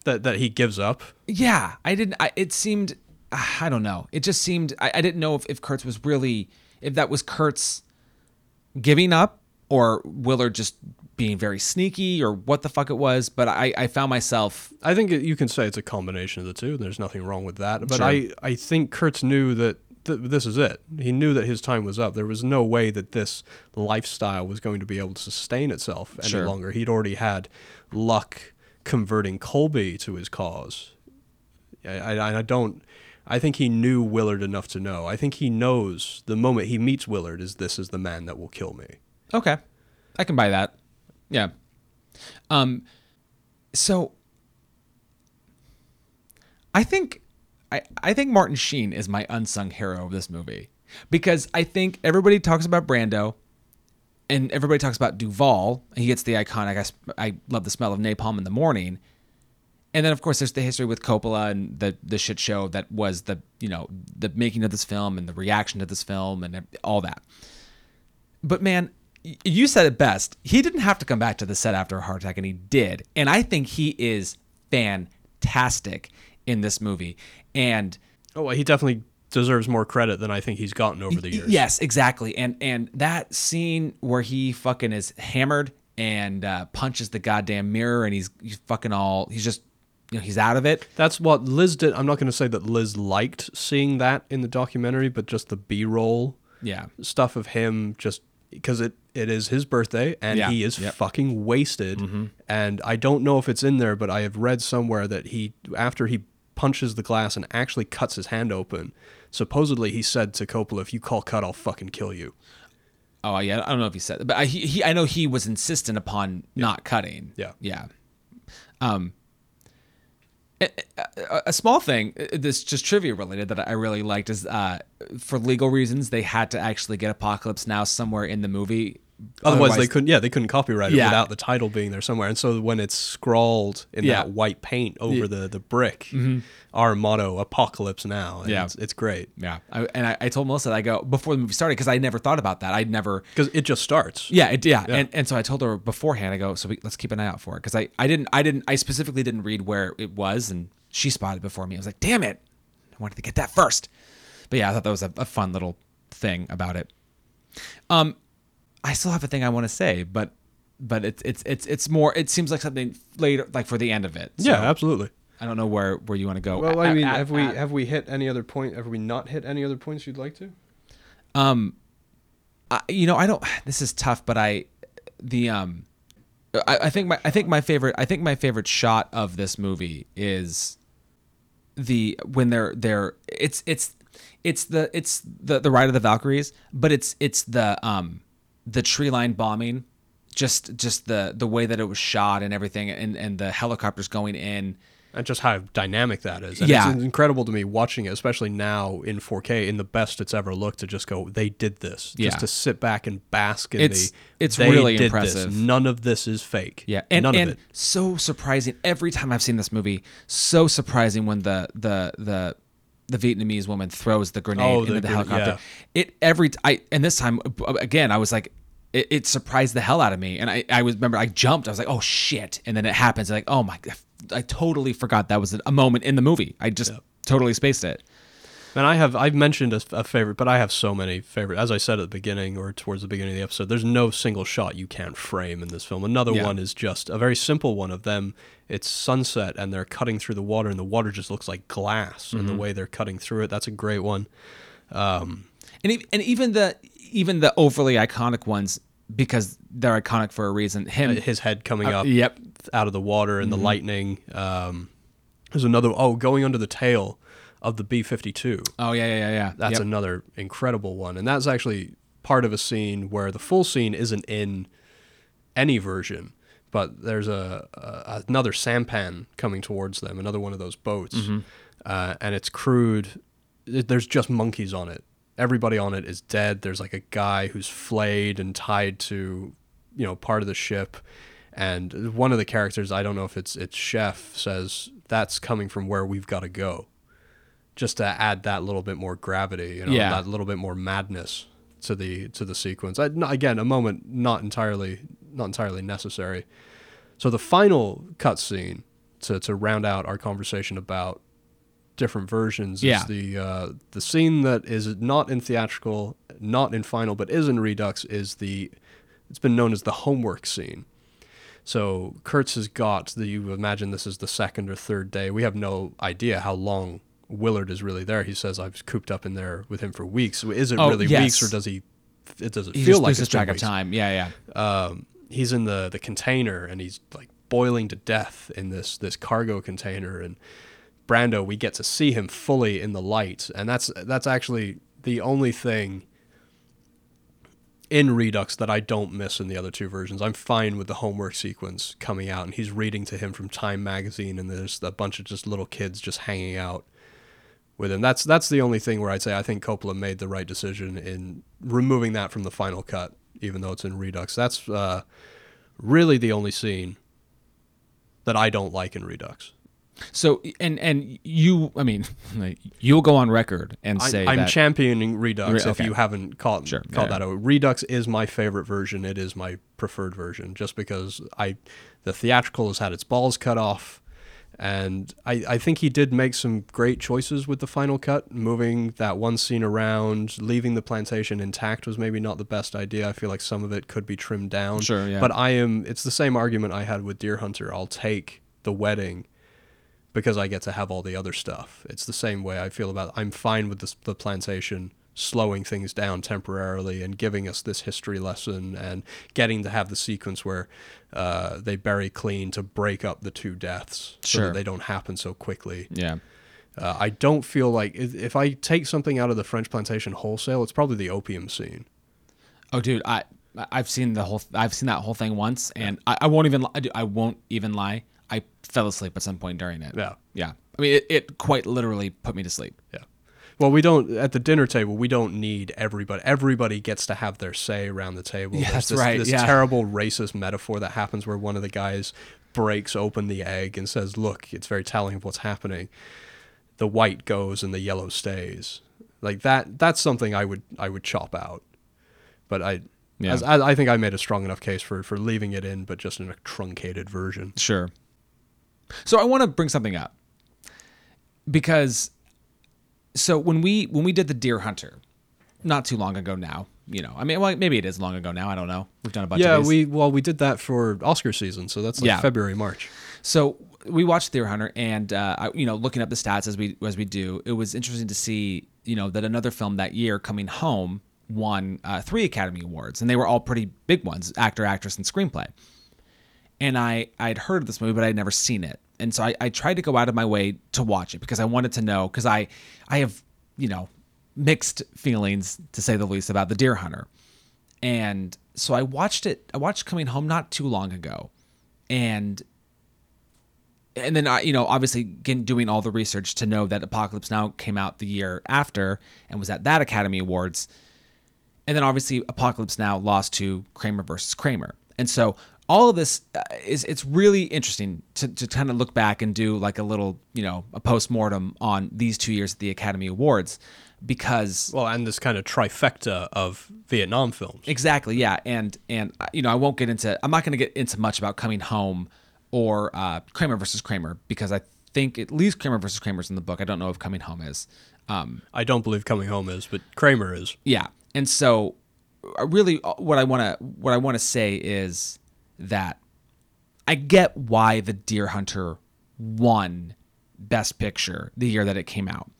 that that he gives up. Yeah, I didn't. I, it seemed, I don't know. It just seemed. I, I didn't know if, if Kurtz was really, if that was Kurtz giving up or Willard just being very sneaky or what the fuck it was. But I, I found myself, I think you can say it's a combination of the two. There's nothing wrong with that. But sure. I, I think Kurtz knew that th- this is it. He knew that his time was up. There was no way that this lifestyle was going to be able to sustain itself any sure. longer. He'd already had luck converting Colby to his cause. I, I, I don't, I think he knew Willard enough to know. I think he knows the moment he meets Willard is this is the man that will kill me. Okay. I can buy that. Yeah. Um, so I think I, I think Martin Sheen is my unsung hero of this movie, because I think everybody talks about Brando and everybody talks about Duvall. He gets the iconic, I, I love the smell of napalm in the morning. And then, of course, there's the history with Coppola and the, the shit show that was the, you know, the making of this film and the reaction to this film and all that. But, man, you said it best. He didn't have to come back to the set after a heart attack, and he did. And I think he is fantastic in this movie. And oh, well, he definitely deserves more credit than I think he's gotten over the years. Yes, exactly. And and that scene where he fucking is hammered and uh, punches the goddamn mirror, and he's, he's fucking all, he's just, you know, he's out of it. That's what Liz did. I'm not going to say that Liz liked seeing that in the documentary, but just the B-roll yeah. stuff of him just. Because it, it is his birthday, and yeah. he is yep. fucking wasted. Mm-hmm. And I don't know if it's in there, but I have read somewhere that he, after he punches the glass and actually cuts his hand open, supposedly he said to Coppola, if you call cut, I'll fucking kill you. Oh, yeah. I don't know if he said that. But I, he, he, I know he was insistent upon yeah. not cutting. Yeah. Yeah. Um, a, a, a small thing, this just trivia related, that I really liked is uh, for legal reasons, they had to actually get Apocalypse Now somewhere in the movie. Otherwise, Otherwise they couldn't, yeah, they couldn't copyright it yeah. without the title being there somewhere. And so when it's scrawled in yeah. that white paint over yeah. the, the brick, mm-hmm. our motto, Apocalypse Now, and yeah. it's, it's great. Yeah. I, and I, I told Melissa, that I go, before the movie started, because I never thought about that. I'd never. Because it just starts. Yeah. It, yeah. yeah. And, and so I told her beforehand, I go, so we, let's keep an eye out for it. Because I, I didn't, I didn't, I specifically didn't read where it was, and she spotted before me. I was like, damn it. I wanted to get that first. But yeah, I thought that was a, a fun little thing about it. Um, I still have a thing I want to say, but but it's it's it's it's more. It seems like something later, like for the end of it. So yeah, absolutely. I don't know where, where you want to go. Well, at, I mean, at, have at, we at, have we hit any other point? Have we not hit any other points you'd like to? Um, I, you know, I don't. This is tough, but I the um, I, I think my I think my favorite I think my favorite shot of this movie is the when they're they're it's it's it's the it's the the Ride of the Valkyries, but it's it's the um. the tree line bombing, just just the the way that it was shot and everything, and and the helicopters going in and just how dynamic that is. And yeah. It's incredible to me watching it, especially now in four K, in the best it's ever looked, to just go, they did this. Yeah. Just to sit back and bask in it's, the, it's they really did impressive. This. None of this is fake. Yeah, and, None and of it. so surprising. Every time I've seen this movie, so surprising when the the the... the Vietnamese woman throws the grenade oh, into the, the helicopter. Yeah. It every I and this time again I was like, it, it surprised the hell out of me, and I I was remember I jumped. I was like, oh shit, and then it happens. I'm like, oh my, I totally forgot that was a moment in the movie. I just yeah. totally spaced it. And I have I've mentioned a, a favorite, but I have so many favorite. As I said at the beginning or towards the beginning of the episode, there's no single shot you can't frame in this film. Another yeah. one is just a very simple one of them. It's sunset and they're cutting through the water, and the water just looks like glass. Mm-hmm. And the way they're cutting through it, that's a great one. Um, and and even the even the overly iconic ones, because they're iconic for a reason. Him, his head coming uh, up, yep, out of the water, and mm-hmm. the lightning. Um, there's another oh going under the tail of the B fifty-two. Oh, yeah, yeah, yeah. That's yep. another incredible one. And that's actually part of a scene where the full scene isn't in any version, but there's a, a another sampan coming towards them, another one of those boats, mm-hmm. uh, and it's crewed. There's just monkeys on it. Everybody on it is dead. There's like a guy who's flayed and tied to, you know, part of the ship. And one of the characters, I don't know if it's it's Chef, says, "That's coming from where we've got to go." Just to add that little bit more gravity, you know, yeah. that little bit more madness to the to the sequence. I, again, a moment not entirely not entirely necessary. So the final cutscene to to round out our conversation about different versions yeah. is the uh, the scene that is not in theatrical, not in final, but is in Redux. Is the it's been known as the homework scene. So Kurtz has got the. You imagine this is the second or third day. We have no idea how long Willard is really there. He says, "I've cooped up in there with him for weeks." Is it oh, really yes. weeks, or does he? It doesn't he feel just like loses it's track of time. Yeah, yeah. Um, he's in the the container, and he's like boiling to death in this this cargo container. And Brando, we get to see him fully in the light, and that's that's actually the only thing in Redux that I don't miss in the other two versions. I'm fine with the homework sequence coming out, and he's reading to him from Time magazine, and there's a bunch of just little kids just hanging out with him. That's that's the only thing where I'd say I think Coppola made the right decision in removing that from the final cut, even though it's in Redux. That's uh, really the only scene that I don't like in Redux. So, and and you, I mean, you'll go on record and say I, I'm that championing Redux. Re- okay. If you haven't caught sure. caught yeah. that out, Redux is my favorite version. It is my preferred version, just because I the theatrical has had its balls cut off. And I, I think he did make some great choices with the final cut. Moving that one scene around, leaving the plantation intact was maybe not the best idea. I feel like some of it could be trimmed down. Sure, yeah. But I am, it's the same argument I had with Deer Hunter. I'll take the wedding because I get to have all the other stuff. It's the same way I feel about it. I'm fine with the, the plantation slowing things down temporarily and giving us this history lesson and getting to have the sequence where uh, they bury Clean to break up the two deaths sure. so that they don't happen so quickly. Yeah, uh, I don't feel like... If, if I take something out of the French plantation wholesale, it's probably the opium scene. Oh, dude, I, I've seen the whole... I've seen that whole thing once, and yeah. I, I won't even... I, do, I won't even lie. I fell asleep at some point during it. Yeah. Yeah. I mean, it, it quite literally put me to sleep. Yeah. Well, we don't, at the dinner table, we don't need everybody. Everybody gets to have their say around the table. Yeah, that's this, right. There's this yeah. terrible racist metaphor that happens where one of the guys breaks open the egg and says, "Look, it's very telling of what's happening. The white goes and the yellow stays." Like that, that's something I would, I would chop out. But I, yeah. as, I, I think I made a strong enough case for, for leaving it in, but just in a truncated version. Sure. So I want to bring something up because... So when we when we did The Deer Hunter, not too long ago now, you know, I mean, well, maybe it is long ago now. I don't know. We've done a bunch yeah, of these. Yeah, we well, we did that for Oscar season, so that's like yeah. February, March. So we watched Deer Hunter, and uh, I, you know, looking up the stats as we as we do, it was interesting to see, you know, that another film that year, Coming Home, won uh, three Academy Awards, and they were all pretty big ones: actor, actress, and screenplay. And I I'd heard of this movie, but I'd never seen it. And so I, I tried to go out of my way to watch it because I wanted to know, because I, I have, you know, mixed feelings, to say the least, about The Deer Hunter. And so I watched it. I watched Coming Home not too long ago. And and then I, you know, obviously again, doing all the research to know that Apocalypse Now came out the year after and was at that Academy Awards. And then obviously Apocalypse Now lost to Kramer versus Kramer. And so all of this is, it's really interesting to, to kind of look back and do like a little, you know, a postmortem on these two years at the Academy Awards, because, well, and this kind of trifecta of Vietnam films. Exactly. Yeah. And, and, you know, I won't get into, I'm not going to get into much about Coming Home or uh, Kramer versus Kramer, because I think at least Kramer versus Kramer's in the book. I don't know if Coming Home is. Um, I don't believe Coming Home is, but Kramer is. Yeah. And so really what I want to, what I want to say is that I get why The Deer Hunter won Best Picture the year that it came out.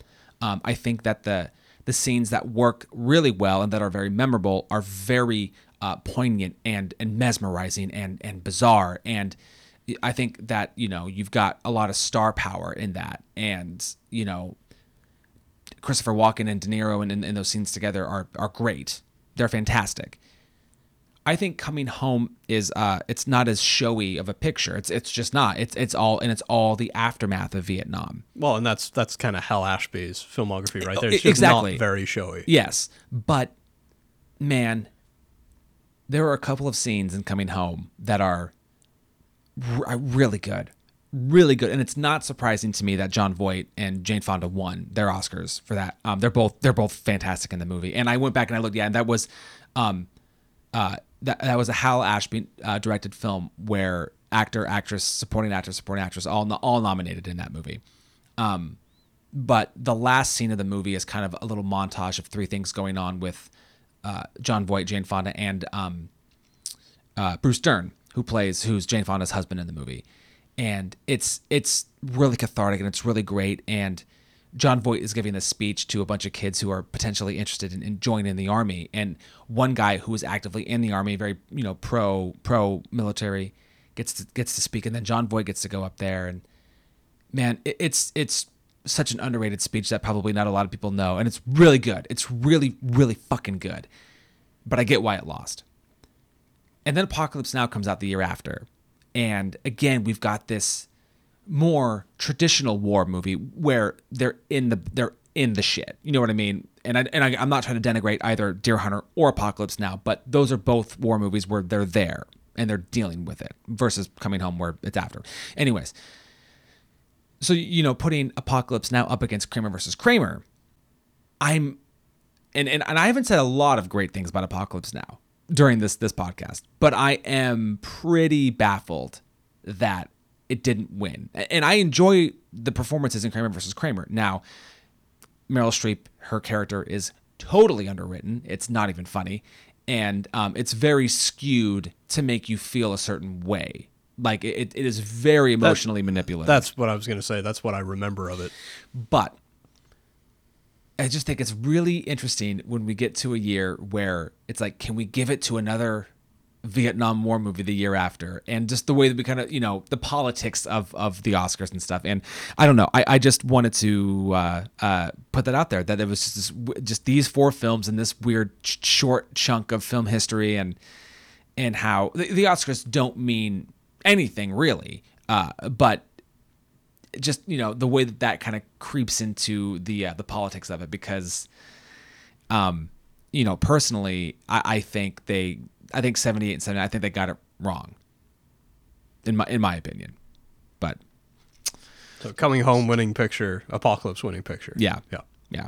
Um, I think that the the scenes that work really well and that are very memorable are very uh, poignant and and mesmerizing and and bizarre. And I think that, you know, you've got a lot of star power in that. And, you know, Christopher Walken and De Niro and, and, and those scenes together are are great. They're fantastic. I think Coming Home is uh, it's not as showy of a picture. It's it's just not. It's it's all and it's all the aftermath of Vietnam. Well, and that's that's kind of Hal Ashby's filmography right there. It's just exactly. Not very showy. Yes, but man, there are a couple of scenes in Coming Home that are r- really good, really good, and it's not surprising to me that John Voight and Jane Fonda won their Oscars for that. Um, they're both they're both fantastic in the movie. And I went back and I looked. Yeah, and that was. Um, uh, That that was a Hal Ashby uh, directed film where actor, actress, supporting actress, supporting actress, all no, all nominated in that movie. Um, but the last scene of the movie is kind of a little montage of three things going on with uh, John Voight, Jane Fonda, and um, uh, Bruce Dern, who plays who's Jane Fonda's husband in the movie. And it's it's really cathartic and it's really great. And John Voight is giving this speech to a bunch of kids who are potentially interested in, in joining the army. And one guy who is actively in the army, very, you know, pro, pro military gets to, gets to speak. And then John Voight gets to go up there, and man, it, it's, it's such an underrated speech that probably not a lot of people know. And it's really good. It's really, really fucking good, but I get why it lost. And then Apocalypse Now comes out the year after. And again, we've got this more traditional war movie where they're in the they're in the shit. You know what I mean? And I and I, I'm not trying to denigrate either Deer Hunter or Apocalypse Now, but those are both war movies where they're there and they're dealing with it versus Coming Home where it's after. Anyways, so you know, putting Apocalypse Now up against Kramer versus Kramer, I'm and and, and I haven't said a lot of great things about Apocalypse Now during this this podcast, but I am pretty baffled that it didn't win. And I enjoy the performances in Kramer versus Kramer. Now, Meryl Streep, her character is totally underwritten. It's not even funny. And um, it's very skewed to make you feel a certain way. Like, it, it is very emotionally that's, manipulative. That's what I was going to say. That's what I remember of it. But I just think it's really interesting when we get to a year where it's like, can we give it to another Vietnam War movie the year after? And just the way that we kind of, you know, the politics of of the Oscars and stuff. And I don't know, I, I just wanted to uh, uh, put that out there, that it was just this, just these four films in this weird ch- short chunk of film history, and and how the, the Oscars don't mean anything really, uh, but just, you know, the way that that kind of creeps into the uh, the politics of it, because um you know, personally, I, I think they I think seventy-eight and seventy, I think they got it wrong, in my in my opinion. But so Coming Home winning picture, Apocalypse winning picture. Yeah, yeah, yeah.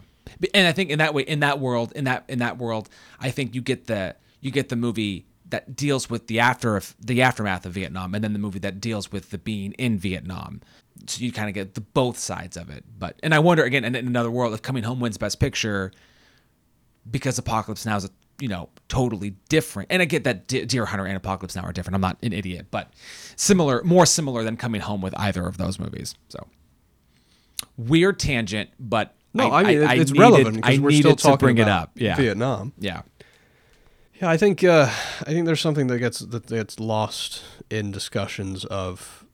And I think in that way, in that world, in that in that world, I think you get the you get the movie that deals with the after of, the aftermath of Vietnam, and then the movie that deals with the being in Vietnam. So you kind of get the both sides of it. But and I wonder again, in, in another world, if Coming Home wins Best Picture, because Apocalypse Now is a, you know, totally different. And I get that De- Deer Hunter and Apocalypse Now are different. I'm not an idiot, but similar, more similar than Coming Home with either of those movies. So weird tangent, but no, I, I mean, I, it's I needed, relevant because we're still talking to bring about it up. Yeah. Vietnam. Yeah. Yeah. I think, uh, I think there's something that gets, that gets lost in discussions of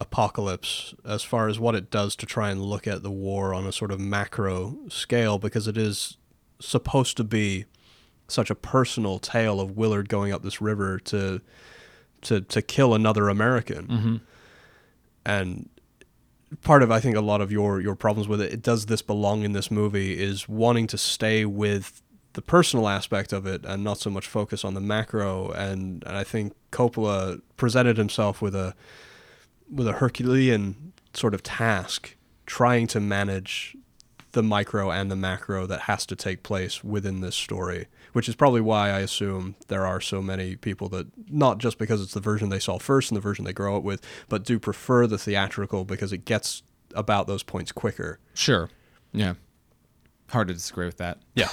Apocalypse as far as what it does to try and look at the war on a sort of macro scale, because it is supposed to be such a personal tale of Willard going up this river to to to kill another American. Mm-hmm. and part of, I think, a lot of your your problems with it, it does this belong in this movie, is wanting to stay with the personal aspect of it and not so much focus on the macro. And, and I think Coppola presented himself with a with a Herculean sort of task, trying to manage the micro and the macro that has to take place within this story, which is probably why I assume there are so many people that, not just because it's the version they saw first and the version they grow up with, but do prefer the theatrical because it gets about those points quicker. Sure. Yeah. Hard to disagree with that. Yeah.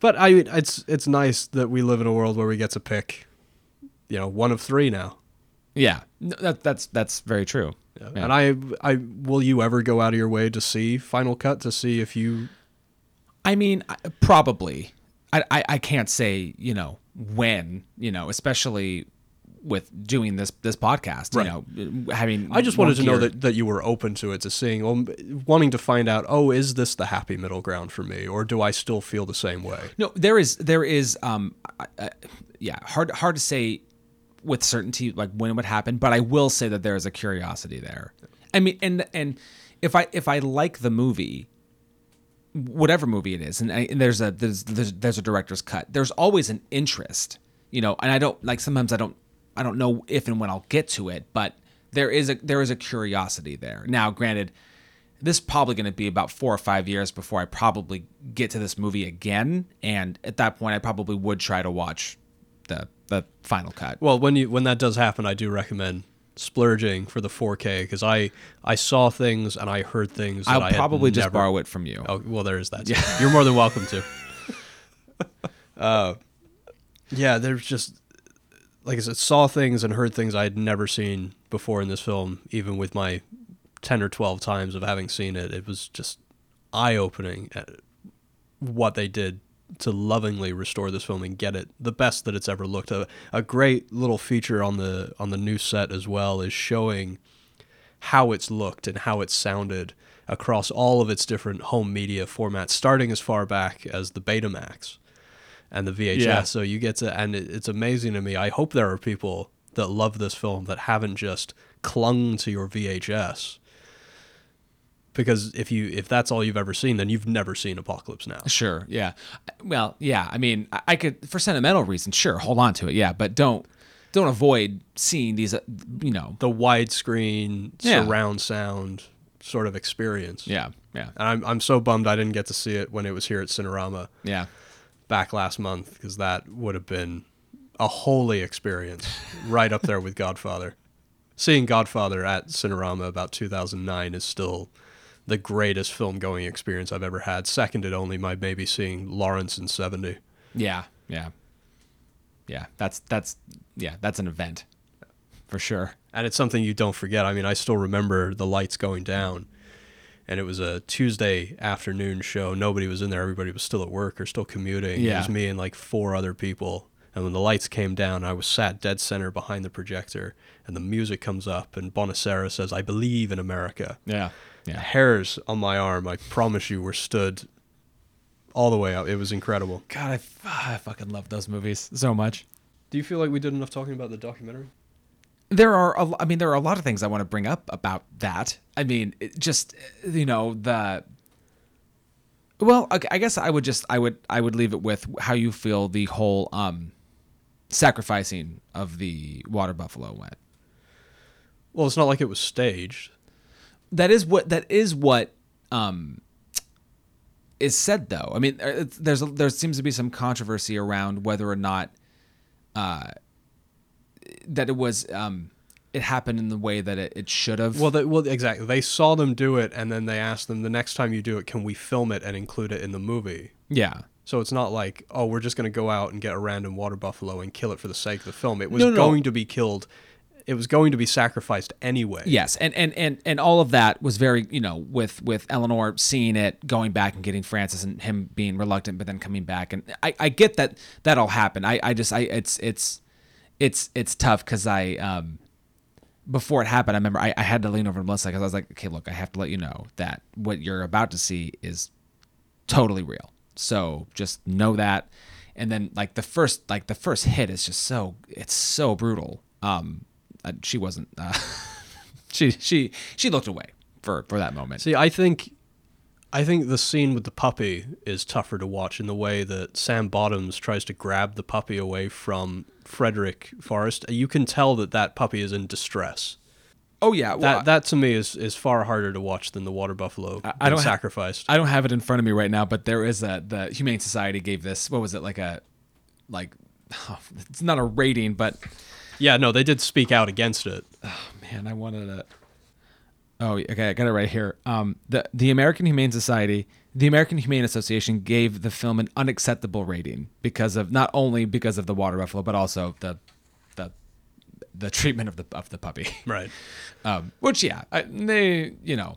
But I mean, it's it's nice that we live in a world where we get to pick, you know, one of three now. Yeah. No, that that's that's very true. Yeah. Yeah. And I, I, will you ever go out of your way to see Final Cut to see if you? I mean, probably. I, I, I can't say, you know, when, you know, especially with doing this this podcast, right. You know, having. I just wanted to know that, that you were open to it, to seeing, um, wanting to find out, oh, is this the happy middle ground for me, or do I still feel the same way? No, there is, there is, um, uh, yeah, hard hard to say with certainty like when it would happen, but I will say that there is a curiosity there. I mean, and and if I if I like the movie, whatever movie it is, and, I, and there's a there's, there's there's a director's cut, there's always an interest, you know. And I don't like sometimes I don't. I don't know if and when I'll get to it, but there is a there is a curiosity there. Now, granted, this is probably going to be about four or five years before I probably get to this movie again, and at that point, I probably would try to watch the the final cut. Well, when you when that does happen, I do recommend splurging for the four K, because I I saw things and I heard things that I'll I probably had just never... borrow it from you. Oh, well, there is that. Yeah. You're more than welcome to. uh, yeah, there's just. Like I said, saw things and heard things I had never seen before in this film, even with my ten or twelve times of having seen it. It was just eye-opening at what they did to lovingly restore this film and get it the best that it's ever looked. A, a great little feature on the on the new set as well is showing how it's looked and how it sounded across all of its different home media formats, starting as far back as the Betamax. And the V H S, yeah. So you get to, and it, it's amazing to me. I hope there are people that love this film that haven't just clung to your V H S, because if you if that's all you've ever seen, then you've never seen Apocalypse Now. Sure, yeah, well, yeah. I mean, I, I could, for sentimental reasons, sure, hold on to it, yeah, but don't don't avoid seeing these, you know, the widescreen yeah. surround sound sort of experience. Yeah, yeah. And I'm I'm so bummed I didn't get to see it when it was here at Cinerama. Yeah. Back last month, because that would have been a holy experience, right up there with Godfather. Seeing Godfather at Cinerama about two thousand nine is still the greatest film-going experience I've ever had, seconded only by maybe seeing Lawrence in seventy. Yeah, yeah, yeah. That's that's yeah, that's an event for sure, and it's something you don't forget. I mean, I still remember the lights going down. And it was a Tuesday afternoon show. Nobody was in there. Everybody was still at work or still commuting. Yeah. It was me and like four other people. And when the lights came down, I was sat dead center behind the projector. And the music comes up. And Bonacera says, "I believe in America." Yeah. Yeah. Hairs on my arm, I promise you, were stood all the way up. It was incredible. God, I, f- I fucking love those movies so much. Do you feel like we did enough talking about the documentary? There are, a, I mean, there are a lot of things I want to bring up about that. I mean, it just, you know, the, well, I guess I would just, I would, I would leave it with how you feel the whole um, sacrificing of the water buffalo went. Well, it's not like it was staged. That is what, that is what um, is said though. I mean, there's, a, there seems to be some controversy around whether or not, uh, that it was, um, it happened in the way that it, it should have. Well, they, well, exactly. They saw them do it, and then they asked them, the next time you do it, can we film it and include it in the movie? Yeah. So it's not like, oh, we're just going to go out and get a random water buffalo and kill it for the sake of the film. It was no, no, going no. to be killed. It was going to be sacrificed anyway. Yes, and and and and all of that was very, you know, with with Eleanor seeing it, going back and getting Francis, and him being reluctant, but then coming back, and I, I get that that all happened. I I just I it's it's. It's it's tough because I, um, before it happened, I remember I, I had to lean over to Melissa because I was like, okay, look, I have to let you know that what you're about to see is totally real. So just know that. And then like the first like the first hit is just so, it's so brutal. Um, she wasn't uh, she she she looked away for, for that moment. See, I think I think the scene with the puppy is tougher to watch in the way that Sam Bottoms tries to grab the puppy away from Frederick Forrest. You can tell that that puppy is in distress. Oh yeah, well, that that to me is, is far harder to watch than the water buffalo I, I don't sacrificed. Ha- I don't have it in front of me right now, but there is a the Humane Society gave this. What was it like a like? Oh, it's not a rating, but yeah, no, they did speak out against it. Oh man, I wanted to. Oh, okay, I got it right here. Um, the the American Humane Society, the American Humane Association gave the film an unacceptable rating because of not only because of the water buffalo, but also the. the treatment of the of the puppy, right? Um, which yeah, I, they you know,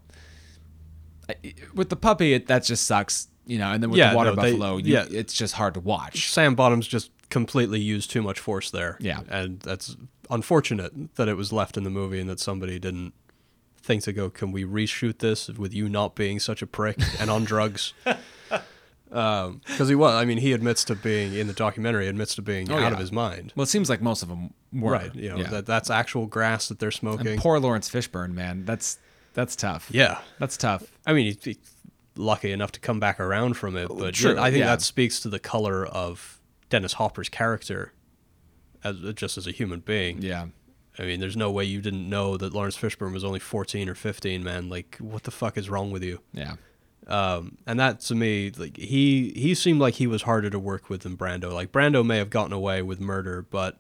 I, with the puppy it, that just sucks, you know. And then with yeah, the water no, buffalo, they, you, yeah. it's just hard to watch. Sam Bottoms just completely used too much force there. Yeah, and that's unfortunate that it was left in the movie and that somebody didn't think to go, can we reshoot this with you not being such a prick and on drugs? Because um, he was, I mean, he admits to being in the documentary, admits to being oh, out yeah. of his mind. Well, it seems like most of them were, right? You know, yeah. that that's actual grass that they're smoking. And poor Lawrence Fishburne, man, that's that's tough. Yeah, that's tough. I mean, he's lucky enough to come back around from it, but True. I think yeah. that speaks to the color of Dennis Hopper's character, as just as a human being. Yeah, I mean, there's no way you didn't know that Lawrence Fishburne was only fourteen or fifteen, man. Like, what the fuck is wrong with you? Yeah. Um, and that to me, like he, he seemed like he was harder to work with than Brando. Like Brando may have gotten away with murder, but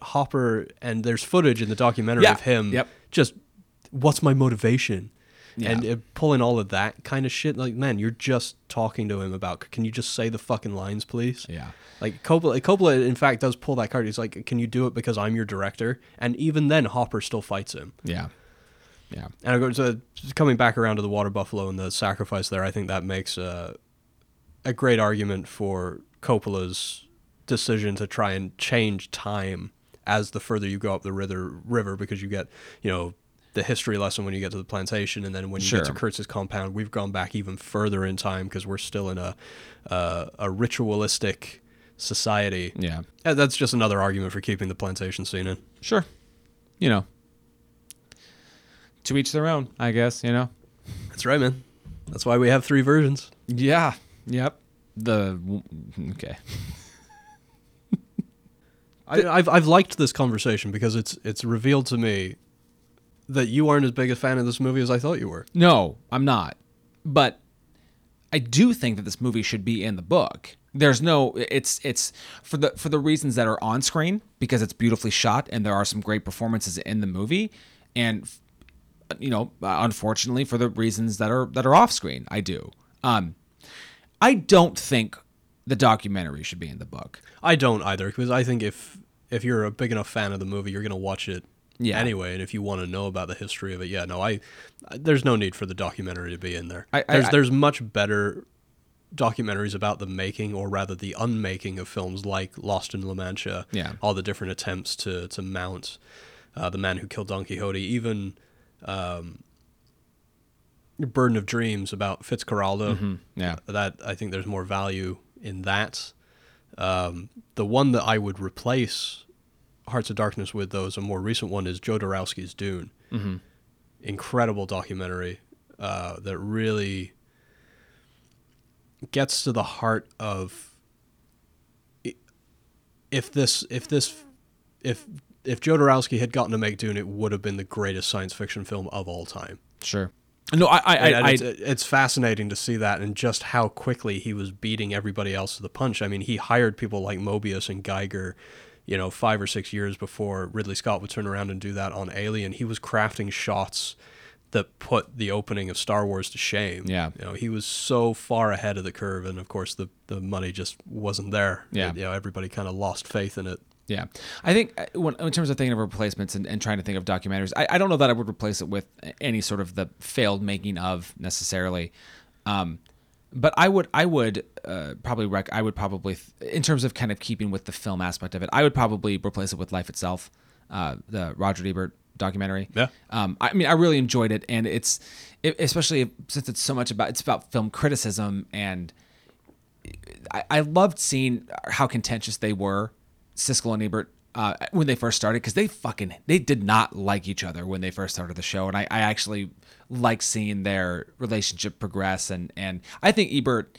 Hopper, and there's footage in the documentary yeah. of him yep. just, what's my motivation? Yeah. And uh, pulling all of that kind of shit. Like, man, you're just talking to him about, can you just say the fucking lines, please? Yeah. Like Coppola, Coppola in fact does pull that card. He's like, can you do it because I'm your director? And even then Hopper still fights him. Yeah. Yeah, and I go to coming back around to the water buffalo and the sacrifice there. I think that makes a, a great argument for Coppola's decision to try and change time as the further you go up the river, river because you get, you know, the history lesson when you get to the plantation, and then when you sure. get to Kurtz's compound, we've gone back even further in time because we're still in a uh, a ritualistic society. Yeah, and that's just another argument for keeping the plantation scene in. Sure, you know. To each their own, I guess, you know? That's right, man. That's why we have three versions. Yeah. Yep. The... Okay. I, I've I've liked this conversation because it's it's revealed to me that you aren't as big a fan of this movie as I thought you were. No, I'm not. But I do think that this movie should be in the book. There's no, it's, it's for the, for the reasons that are on screen, because it's beautifully shot and there are some great performances in the movie, and... you know, unfortunately for the reasons that are, that are off screen. I do. Um, I don't think the documentary should be in the book. I don't either. Cause I think if, if you're a big enough fan of the movie, you're going to watch it yeah. anyway. And if you want to know about the history of it, yeah, no, I, I there's no need for the documentary to be in there. I, I, there's, I, there's much better documentaries about the making, or rather the unmaking, of films like Lost in La Mancha. Yeah. All the different attempts to, to mount, uh, The Man Who Killed Don Quixote, even, Um, Burden of Dreams about Fitzcarraldo. Mm-hmm. Yeah, that I think there's more value in that. Um, the one that I would replace Hearts of Darkness with, though, is a more recent one, is Joe Dorowski's Dune. Mm-hmm. Incredible documentary uh, that really gets to the heart of if this if this if. If Joe Dorowski had gotten to make Dune, it would have been the greatest science fiction film of all time. Sure. No, I... I, I it's, it's fascinating to see that, and just how quickly he was beating everybody else to the punch. I mean, he hired people like Mobius and Geiger, you know, five or six years before Ridley Scott would turn around and do that on Alien. He was crafting shots that put the opening of Star Wars to shame. Yeah. You know, he was so far ahead of the curve, and of course the, the money just wasn't there. Yeah. It, you know, everybody kind of lost faith in it. Yeah, I think when, in terms of thinking of replacements and, and trying to think of documentaries, I, I don't know that I would replace it with any sort of the failed making of necessarily, um, but I would I would uh, probably rec- I would probably in terms of kind of keeping with the film aspect of it, I would probably replace it with Life Itself, uh, the Roger Ebert documentary. Yeah, um, I mean I really enjoyed it, and it's it, especially since it's so much about it's about film criticism, and I, I loved seeing how contentious they were. Siskel and Ebert uh, when they first started, because they fucking they did not like each other when they first started the show, and I, I actually like seeing their relationship progress, and and I think Ebert,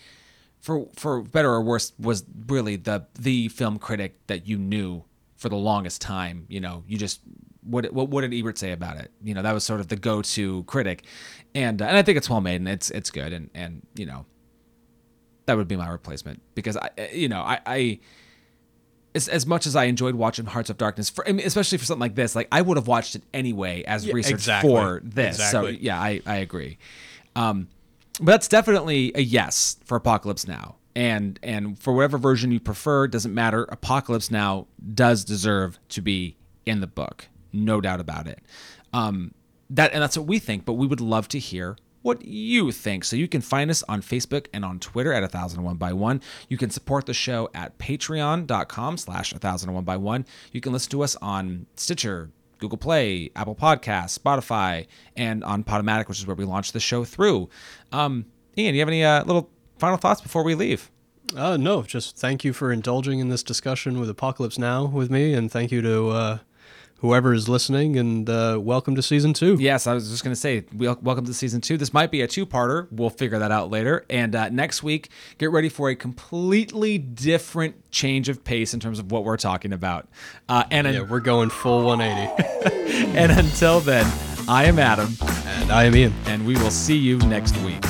for for better or worse, was really the the film critic that you knew for the longest time. You know, you just. What, what what did Ebert say about it? You know, that was sort of the go-to critic, and uh, and I think it's well made and it's it's good, and and you know, that would be my replacement, because I you know I, I as as much as I enjoyed watching Hearts of Darkness, for, I mean, especially for something like this, like I would have watched it anyway as yeah, research exactly. for this. Exactly. So yeah, I I agree, um, but that's definitely a yes for Apocalypse Now, and and for whatever version you prefer, doesn't matter. Apocalypse Now does deserve to be in the book. No doubt about it. Um, that and that's what we think, but we would love to hear what you think. So you can find us on Facebook and on Twitter at one thousand one by one. You can support the show at patreon.com slash one thousand one by one. You can listen to us on Stitcher, Google Play, Apple Podcasts, Spotify, and on Podomatic, which is where we launch the show through. Um, Ian, do you have any uh, little final thoughts before we leave? Uh, no, just thank you for indulging in this discussion with Apocalypse Now with me, and thank you to... Uh... whoever is listening, and uh, welcome to season two. Yes, I was just going to say, welcome to season two. This might be a two-parter. We'll figure that out later. And uh, next week, get ready for a completely different change of pace in terms of what we're talking about. Uh, and yeah, un- we're going full one eighty. And until then, I am Adam. And I am Ian. And we will see you next week.